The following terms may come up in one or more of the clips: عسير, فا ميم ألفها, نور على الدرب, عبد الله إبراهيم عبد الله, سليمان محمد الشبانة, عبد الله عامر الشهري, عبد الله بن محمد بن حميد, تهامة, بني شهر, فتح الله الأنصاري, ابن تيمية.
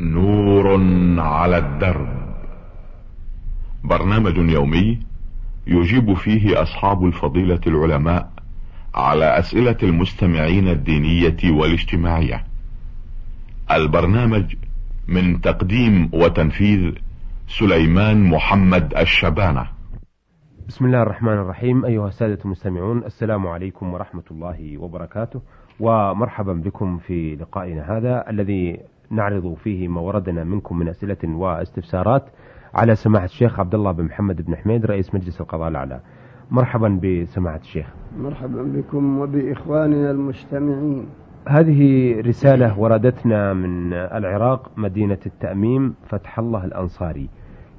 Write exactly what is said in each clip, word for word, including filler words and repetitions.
نور على الدرب، برنامج يومي يجيب فيه أصحاب الفضيلة العلماء على أسئلة المستمعين الدينية والاجتماعية. البرنامج من تقديم وتنفيذ سليمان محمد الشبانة. بسم الله الرحمن الرحيم. أيها السادة المستمعون، السلام عليكم ورحمة الله وبركاته، ومرحبا بكم في لقائنا هذا الذي نعرض فيه ما وردنا منكم من أسئلة واستفسارات على سماحة الشيخ عبد الله بن محمد بن حميد رئيس مجلس القضاء الأعلى. مرحبا بسماحة الشيخ. مرحبا بكم وبإخواننا المستمعين. هذه رسالة وردتنا من العراق، مدينة التأميم، فتح الله الأنصاري،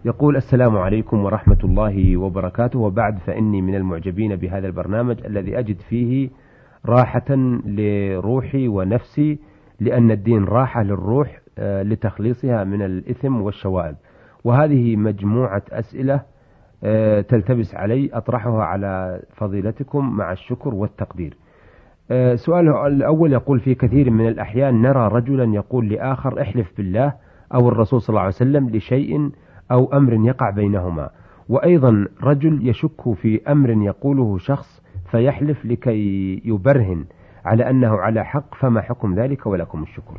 يقول: السلام عليكم ورحمة الله وبركاته، وبعد، فإني من المعجبين بهذا البرنامج الذي أجد فيه راحة لروحي ونفسي، لأن الدين راحة للروح لتخليصها من الإثم والشوائب. وهذه مجموعة أسئلة تلتبس علي أطرحها على فضيلتكم مع الشكر والتقدير. سؤاله الأول يقول: في كثير من الأحيان نرى رجلا يقول لآخر احلف بالله أو الرسول صلى الله عليه وسلم لشيء أو أمر يقع بينهما، وأيضا رجل يشك في أمر يقوله شخص فيحلف لكي يبرهن على أنه على حق، فما حكم ذلك ولكم الشكر.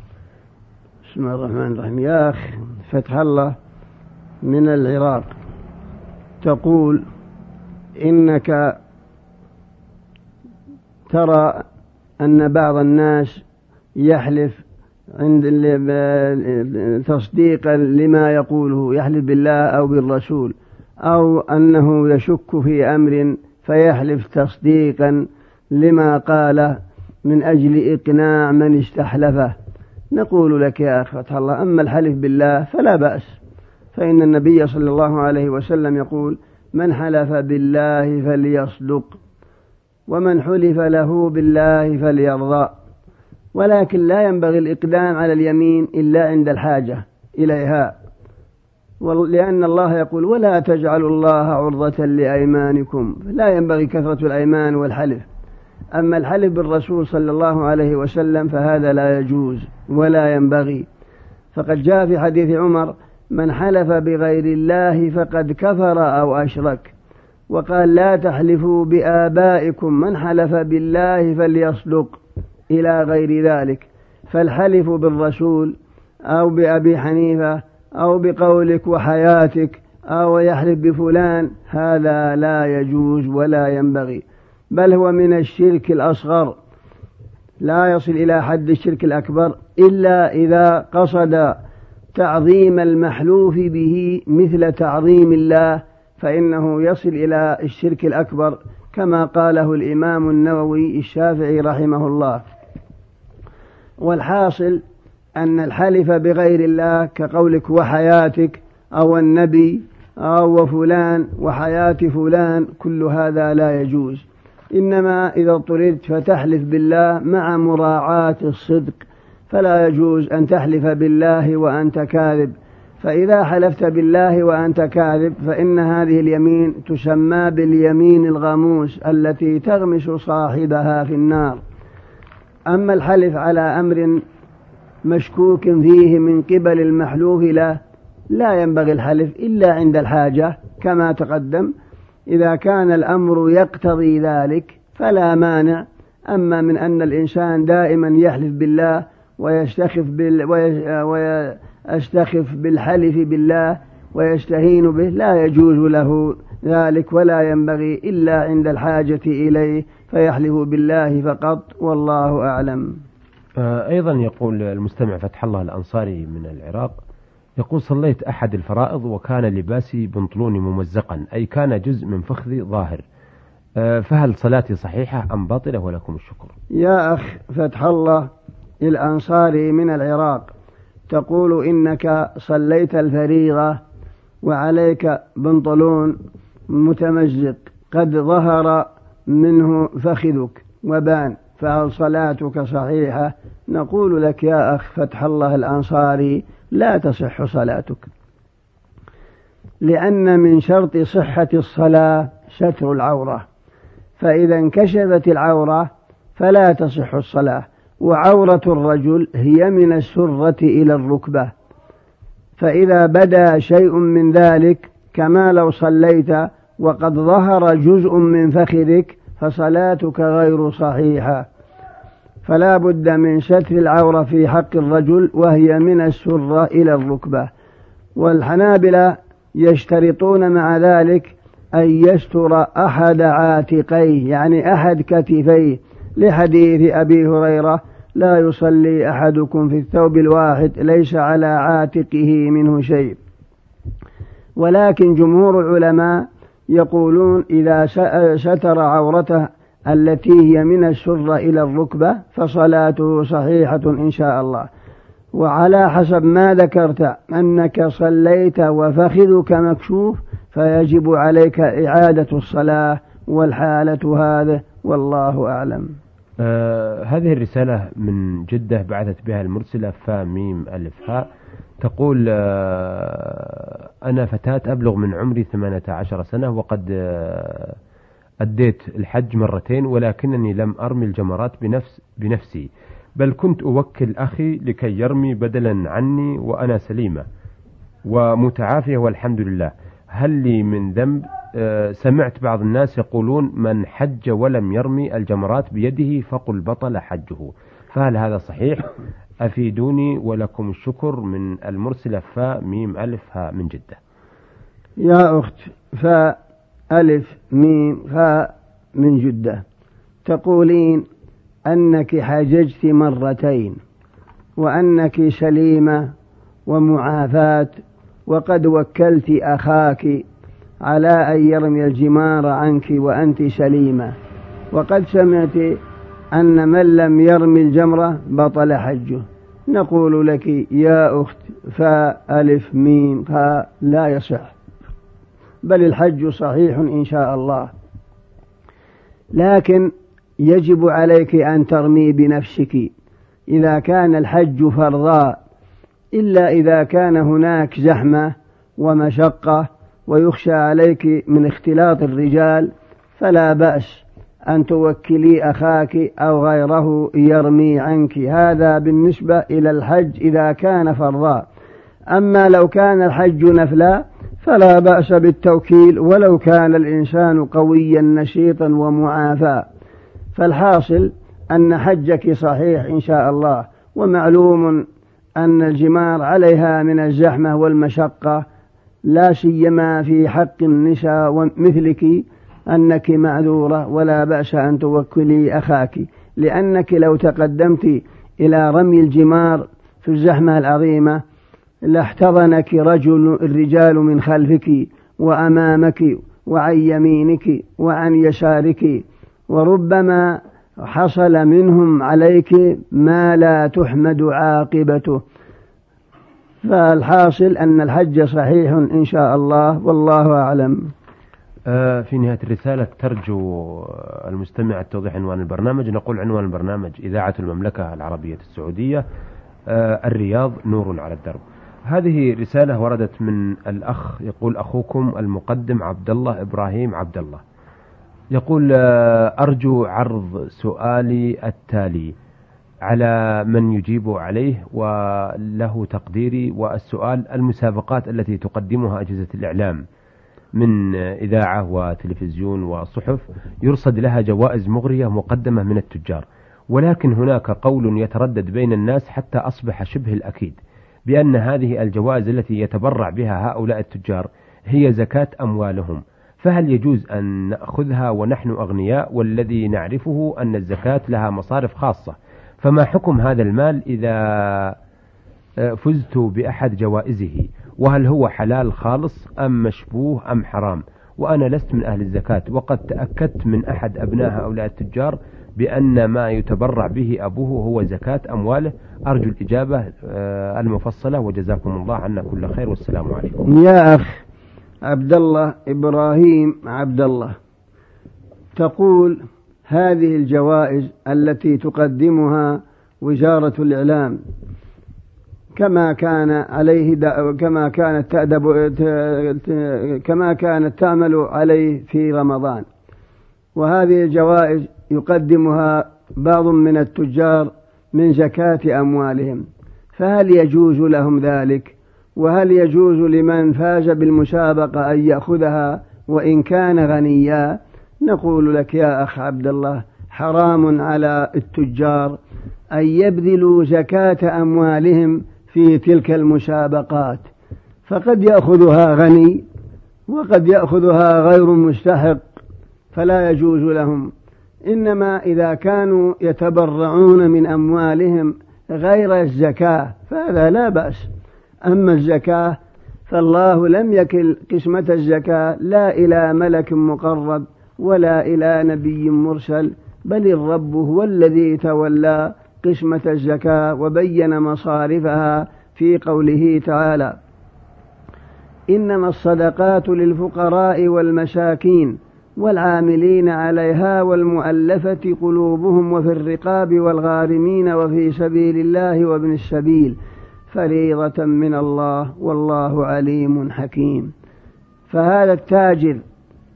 بسم الله الرحمن الرحيم. يا أخ فتح الله من العراق تقول: إنك ترى أن بعض الناس يحلف عند تصديقا لما يقوله، يحلف بالله أو بالرسول، أو أنه يشك في أمر فيحلف تصديقا لما قاله من أجل إقناع من استحلفه. نقول لك يا أخ فتح الله: أما الحلف بالله فلا بأس، فإن النبي صلى الله عليه وسلم يقول: من حلف بالله فليصدق، ومن حلف له بالله فليرضى. ولكن لا ينبغي الإقدام على اليمين إلا عند الحاجة إليها، لأن الله يقول: ولا تجعلوا الله عرضة لأيمانكم. لا ينبغي كثرة الأيمان والحلف. أما الحلف بالرسول صلى الله عليه وسلم فهذا لا يجوز ولا ينبغي، فقد جاء في حديث عمر: من حلف بغير الله فقد كفر أو أشرك. وقال: لا تحلفوا بآبائكم، من حلف بالله فليصدق، إلى غير ذلك. فالحلف بالرسول أو بأبي حنيفة أو بقولك وحياتك أو يحلف بفلان هذا لا يجوز ولا ينبغي، بل هو من الشرك الأصغر، لا يصل إلى حد الشرك الأكبر إلا إذا قصد تعظيم المحلوف به مثل تعظيم الله، فإنه يصل إلى الشرك الأكبر، كما قاله الإمام النووي الشافعي رحمه الله. والحاصل أن الحلف بغير الله كقولك وحياتك أو النبي أو فلان وحياة فلان كل هذا لا يجوز، إنما إذا اضطررت فتحلف بالله مع مراعاة الصدق، فلا يجوز أن تحلف بالله وأنت كاذب. فإذا حلفت بالله وأنت كاذب فإن هذه اليمين تسمى باليمين الغموس التي تغمس صاحبها في النار. أما الحلف على أمر مشكوك فيه من قبل المحلوف له لا ينبغي الحلف إلا عند الحاجة كما تقدم، إذا كان الأمر يقتضي ذلك فلا مانع. أما من أن الإنسان دائما يحلف بالله ويستخف بال وي... أستخف بالحلف بالله ويستهين به لا يجوز له ذلك ولا ينبغي إلا عند الحاجة إليه، فيحلف بالله فقط، والله أعلم. أيضا يقول المستمع فتح الله الأنصاري من العراق، يقول: صليت أحد الفرائض وكان لباسي بنطلوني ممزقا، أي كان جزء من فخذي ظاهر، فهل صلاتي صحيحة أم باطلة ولكم الشكر. يا أخ فتح الله الأنصاري من العراق تقول: إنك صليت الفريضة وعليك بنطلون متمزق قد ظهر منه فخذك وبان، فهل صلاتك صحيحة؟ نقول لك يا أخ فتح الله الأنصاري: لا تصح صلاتك، لأن من شرط صحة الصلاة ستر العورة، فإذا انكشفت العورة فلا تصح الصلاة. وعورة الرجل هي من السرة إلى الركبة، فإذا بدا شيء من ذلك كما لو صليت وقد ظهر جزء من فخذك فصلاتك غير صحيحة. فلا بد من ستر العورة في حق الرجل وهي من السرة إلى الركبة. والحنابلة يشترطون مع ذلك أن يستر أحد عاتقيه يعني أحد كتفيه لحديث أبي هريرة لا يصلي أحدكم في الثوب الواحد ليس على عاتقه منه شيء. ولكن جمهور العلماء يقولون إذا ستر عورته التي هي من السرة إلى الركبة فصلاته صحيحة إن شاء الله. وعلى حسب ما ذكرت أنك صليت وفخذك مكشوف فيجب عليك إعادة الصلاة والحالة هذا والله أعلم. آه هذه الرسالة من جدة بعثت بها المرسلة فا ميم ألفها تقول آه أنا فتاة أبلغ من عمري ثمانية عشر سنة وقد آه أديت الحج مرتين ولكنني لم أرمي الجمرات بنفس بنفسي بل كنت أوكل أخي لكي يرمي بدلا عني وأنا سليمة ومتعافية والحمد لله. هل لي من ذنب؟ أه سمعت بعض الناس يقولون من حج ولم يرمي الجمرات بيده فقل بطل حجه، فهل هذا صحيح؟ أفيدوني ولكم الشكر من المرسلة فا ميم ألفها من جدة. يا أخت فا ألف ميم فا من جدة تقولين أنك حججت مرتين وأنك سليمة ومعافاة وقد وكلت أخاك على أن يرمي الجمار عنك وأنت سليمة وقد سمعت أن من لم يرمي الجمرة بطل حجه. نقول لك يا أخت فا ألف ميم فا لا يصح بل الحج صحيح إن شاء الله، لكن يجب عليك أن ترمي بنفسك إذا كان الحج فرضا، إلا إذا كان هناك زحمة ومشقة ويخشى عليك من اختلاط الرجال فلا بأس أن توكلي أخاك أو غيره يرمي عنك. هذا بالنسبة إلى الحج إذا كان فرضا. أما لو كان الحج نفلا فلا بأس بالتوكيل ولو كان الإنسان قويا نشيطا ومعافى. فالحاصل أن حجك صحيح إن شاء الله. ومعلوم أن الجمار عليها من الزحمة والمشقة لا سيما في حق النساء ومثلك أنك معذورة ولا بأس أن توكلي أخاك، لأنك لو تقدمت إلى رمي الجمار في الزحمة العظيمة لاحتضنك رجل الرجال من خلفك وأمامك وعن يمينك وعن يسارك وربما حصل منهم عليك ما لا تحمد عاقبته. فالحاصل أن الحج صحيح إن شاء الله والله أعلم. في نهاية الرسالة ترجو المستمع التوضيح عنوان البرنامج. نقول عنوان البرنامج إذاعة المملكة العربية السعودية الرياض نور على الدرب. هذه رسالة وردت من الأخ يقول أخوكم المقدم عبد الله إبراهيم عبد الله يقول أرجو عرض سؤالي التالي على من يجيب عليه وله تقديري. والسؤال المسابقات التي تقدمها أجهزة الإعلام من إذاعة وتلفزيون وصحف يرصد لها جوائز مغرية مقدمة من التجار، ولكن هناك قول يتردد بين الناس حتى أصبح شبه الأكيد بأن هذه الجوائز التي يتبرع بها هؤلاء التجار هي زكاة أموالهم، فهل يجوز أن نأخذها ونحن أغنياء والذي نعرفه أن الزكاة لها مصارف خاصة؟ فما حكم هذا المال إذا فزت بأحد جوائزه؟ وهل هو حلال خالص أم مشبوه أم حرام؟ وأنا لست من أهل الزكاة وقد تأكدت من أحد أبناء هؤلاء التجار بأن ما يتبرع به أبوه هو زكاة أمواله. أرجو الإجابة المفصلة وجزاكم الله عنا كل خير والسلام عليكم. يا أخ عبد الله إبراهيم عبد الله تقول هذه الجوائز التي تقدمها وزارة الإعلام كما كان عليه كما كانت كما كانت تعمل عليه في رمضان، وهذه الجوائز يقدمها بعض من التجار من زكاة أموالهم، فهل يجوز لهم ذلك؟ وهل يجوز لمن فاز بالمسابقة أن يأخذها وإن كان غنيا؟ نقول لك يا أخ عبد الله، حرام على التجار أن يبذلوا زكاة أموالهم في تلك المسابقات، فقد يأخذها غني وقد يأخذها غير مستحق فلا يجوز لهم. إنما إذا كانوا يتبرعون من أموالهم غير الزكاة فهذا لا بأس. أما الزكاة فالله لم يكل قسمة الزكاة لا إلى ملك مقرب ولا إلى نبي مرسل، بل الرب هو الذي تولى قسمة الزكاة وبين مصارفها في قوله تعالى: إنما الصدقات للفقراء والمساكين والعاملين عليها والمؤلفة قلوبهم وفي الرقاب والغارمين وفي سبيل الله وابن السبيل، فريضة من الله والله عليم حكيم. فهذا التاجر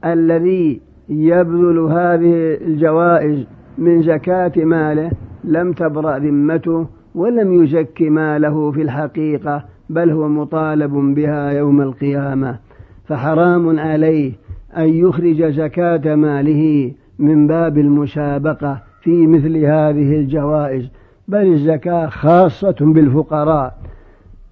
الذي يبذل هذه الجوائز من زكاة ماله لم تبرأ ذمته ولم يزك ماله في الحقيقة، بل هو مطالب بها يوم القيامة، فحرام عليه أن يخرج زكاة ماله من باب المسابقة في مثل هذه الجوائز، بل الزكاة خاصة بالفقراء.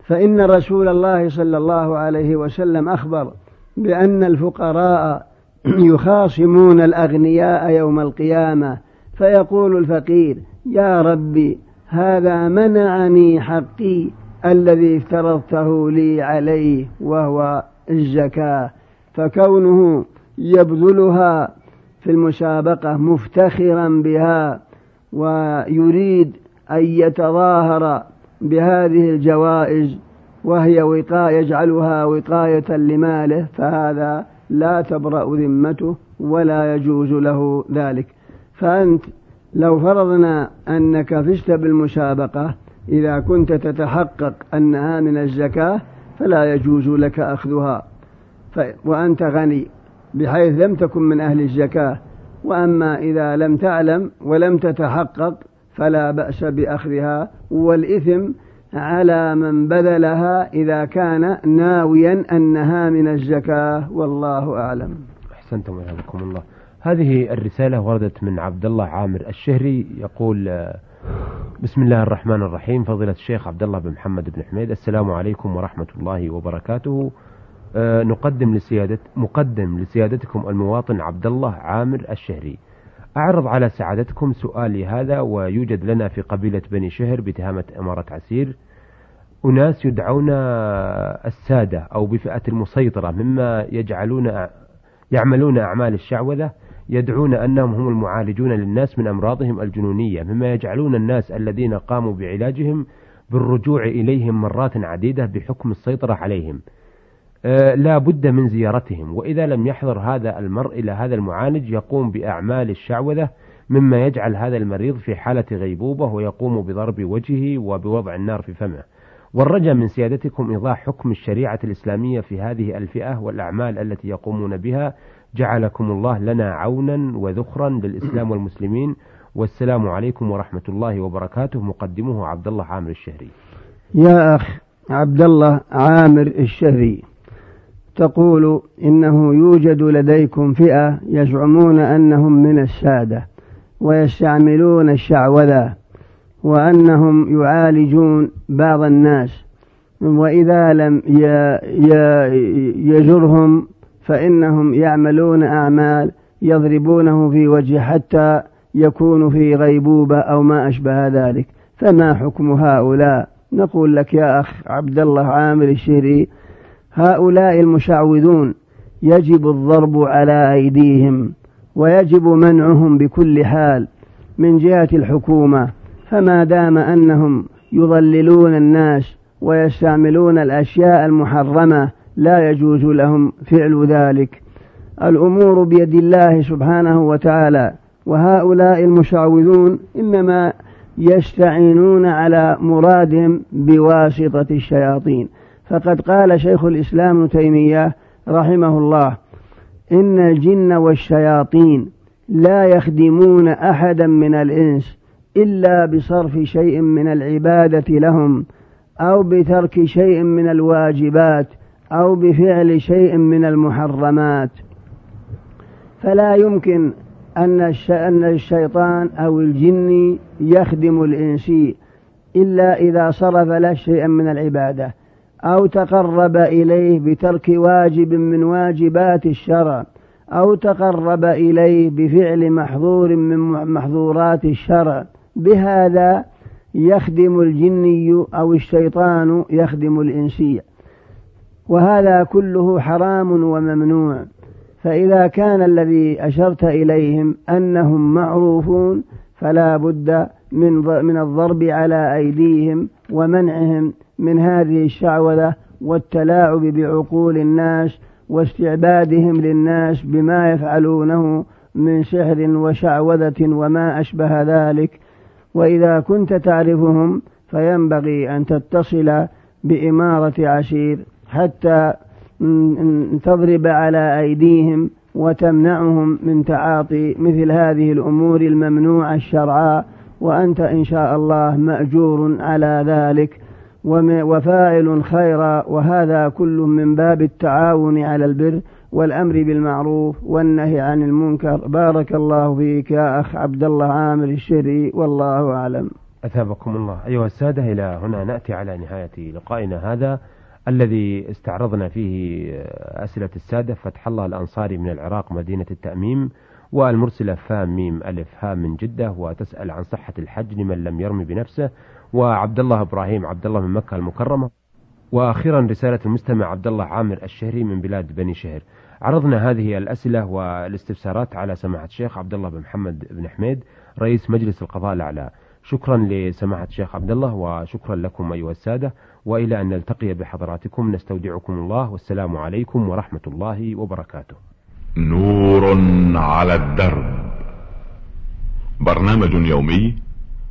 فإن رسول الله صلى الله عليه وسلم أخبر بأن الفقراء يخاصمون الأغنياء يوم القيامة، فيقول الفقير: يا ربي هذا منعني حقي الذي افترضته لي عليه وهو الزكاة. فكونه يبذلها في المسابقة مفتخرا بها ويريد أن يتظاهر بهذه الجوائز وهي وقاية يجعلها وقاية لماله، فهذا لا تبرأ ذمته ولا يجوز له ذلك. فأنت لو فرضنا أنك فزت بالمسابقة، إذا كنت تتحقق أنها من الزكاة فلا يجوز لك أخذها وأنت غني بحيث لم تكن من أهل الزكاة. وأما إذا لم تعلم ولم تتحقق فلا بأس بأخذها، والإثم على من بذلها إذا كان ناويا أنها من الزكاة، والله أعلم. أحسنتم وياكم الله. هذه الرسالة وردت من عبد الله عامر الشهري، يقول: بسم الله الرحمن الرحيم، فضيلة الشيخ عبد الله بن محمد بن حميد، السلام عليكم ورحمة الله وبركاته. نقدم لسيادة مقدم لسيادتكم المواطن عبد الله عامر الشهري، أعرض على سعادتكم سؤالي هذا. ويوجد لنا في قبيلة بني شهر بتهامة إمارة عسير أناس يدعون السادة أو بفئة المسيطرة مما يجعلون يعملون أعمال الشعوذة، يدعون أنهم هم المعالجون للناس من أمراضهم الجنونية، مما يجعلون الناس الذين قاموا بعلاجهم بالرجوع إليهم مرات عديدة بحكم السيطرة عليهم، لا بد من زيارتهم، وإذا لم يحضر هذا المرء إلى هذا المعالج يقوم بأعمال الشعوذة، مما يجعل هذا المريض في حالة غيبوبة ويقوم بضرب وجهه وبوضع النار في فمه. والرجاء من سيادتكم إيضاح حكم الشريعة الإسلامية في هذه الفئة والأعمال التي يقومون بها، جعلكم الله لنا عونا وذخرا للإسلام والمسلمين، والسلام عليكم ورحمة الله وبركاته. مقدمه عبد الله عامر الشهري. يا أخ عبد الله عامر الشهري، تقول إنه يوجد لديكم فئة يزعمون أنهم من السادة ويستعملون الشعوذة وأنهم يعالجون بعض الناس، وإذا لم يجرهم فإنهم يعملون أعمال يضربونه في وجه حتى يكون في غيبوبة أو ما أشبه ذلك، فما حكم هؤلاء؟ نقول لك يا أخ عبد الله عامر الشهري، هؤلاء المشعوذون يجب الضرب على أيديهم ويجب منعهم بكل حال من جهة الحكومة، فما دام أنهم يضللون الناس ويستعملون الأشياء المحرمة لا يجوز لهم فعل ذلك. الأمور بيد الله سبحانه وتعالى، وهؤلاء المشعوذون إنما يستعينون على مرادهم بواسطة الشياطين. فقد قال شيخ الإسلام ابن تيمية رحمه الله: إن الجن والشياطين لا يخدمون أحدا من الإنس إلا بصرف شيء من العبادة لهم أو بترك شيء من الواجبات أو بفعل شيء من المحرمات. فلا يمكن أن الشيطان أو الجن يخدم الإنسي إلا إذا صرف له شيئا من العبادة أو تقرب إليه بترك واجب من واجبات الشرع أو تقرب إليه بفعل محظور من محظورات الشرع. بهذا يخدم الجني أو الشيطان يخدم الإنسي، وهذا كله حرام وممنوع. فإذا كان الذي أشرت إليهم أنهم معروفون فلا بد من من الضرب على أيديهم ومنعهم من هذه الشعوذة والتلاعب بعقول الناس واستعبادهم للناس بما يفعلونه من سحر وشعوذة وما أشبه ذلك. وإذا كنت تعرفهم فينبغي أن تتصل بإمارة عسير حتى تضرب على أيديهم وتمنعهم من تعاطي مثل هذه الأمور الممنوعة الشرعا، وأنت إن شاء الله مأجور على ذلك وفاعل خيرا. وهذا كله من باب التعاون على البر والأمر بالمعروف والنهي عن المنكر. بارك الله فيك يا أخ عبد الله عامر الشهري، والله أعلم. أثابكم الله أيها السادة. إلى هنا نأتي على نهاية لقائنا هذا الذي استعرضنا فيه أسئلة السادة فتح الله الأنصاري من العراق مدينة التأميم، والمرسلة فا ميم ألفها من جدة وتسأل عن صحة الحج لمن لم يرمي بنفسه، وعبد الله إبراهيم عبد الله من مكة المكرمة. وأخيرا رسالة المستمع عبد الله عامر الشهري من بلاد بني شهر. عرضنا هذه الأسئلة والاستفسارات على سماحة الشيخ عبد الله بن محمد بن حميد رئيس مجلس القضاء الأعلى. شكرا لسماحة الشيخ عبد الله، وشكرا لكم أيها السادة، وإلى أن نلتقي بحضراتكم نستودعكم الله، والسلام عليكم ورحمة الله وبركاته. نور على الدرب، برنامج يومي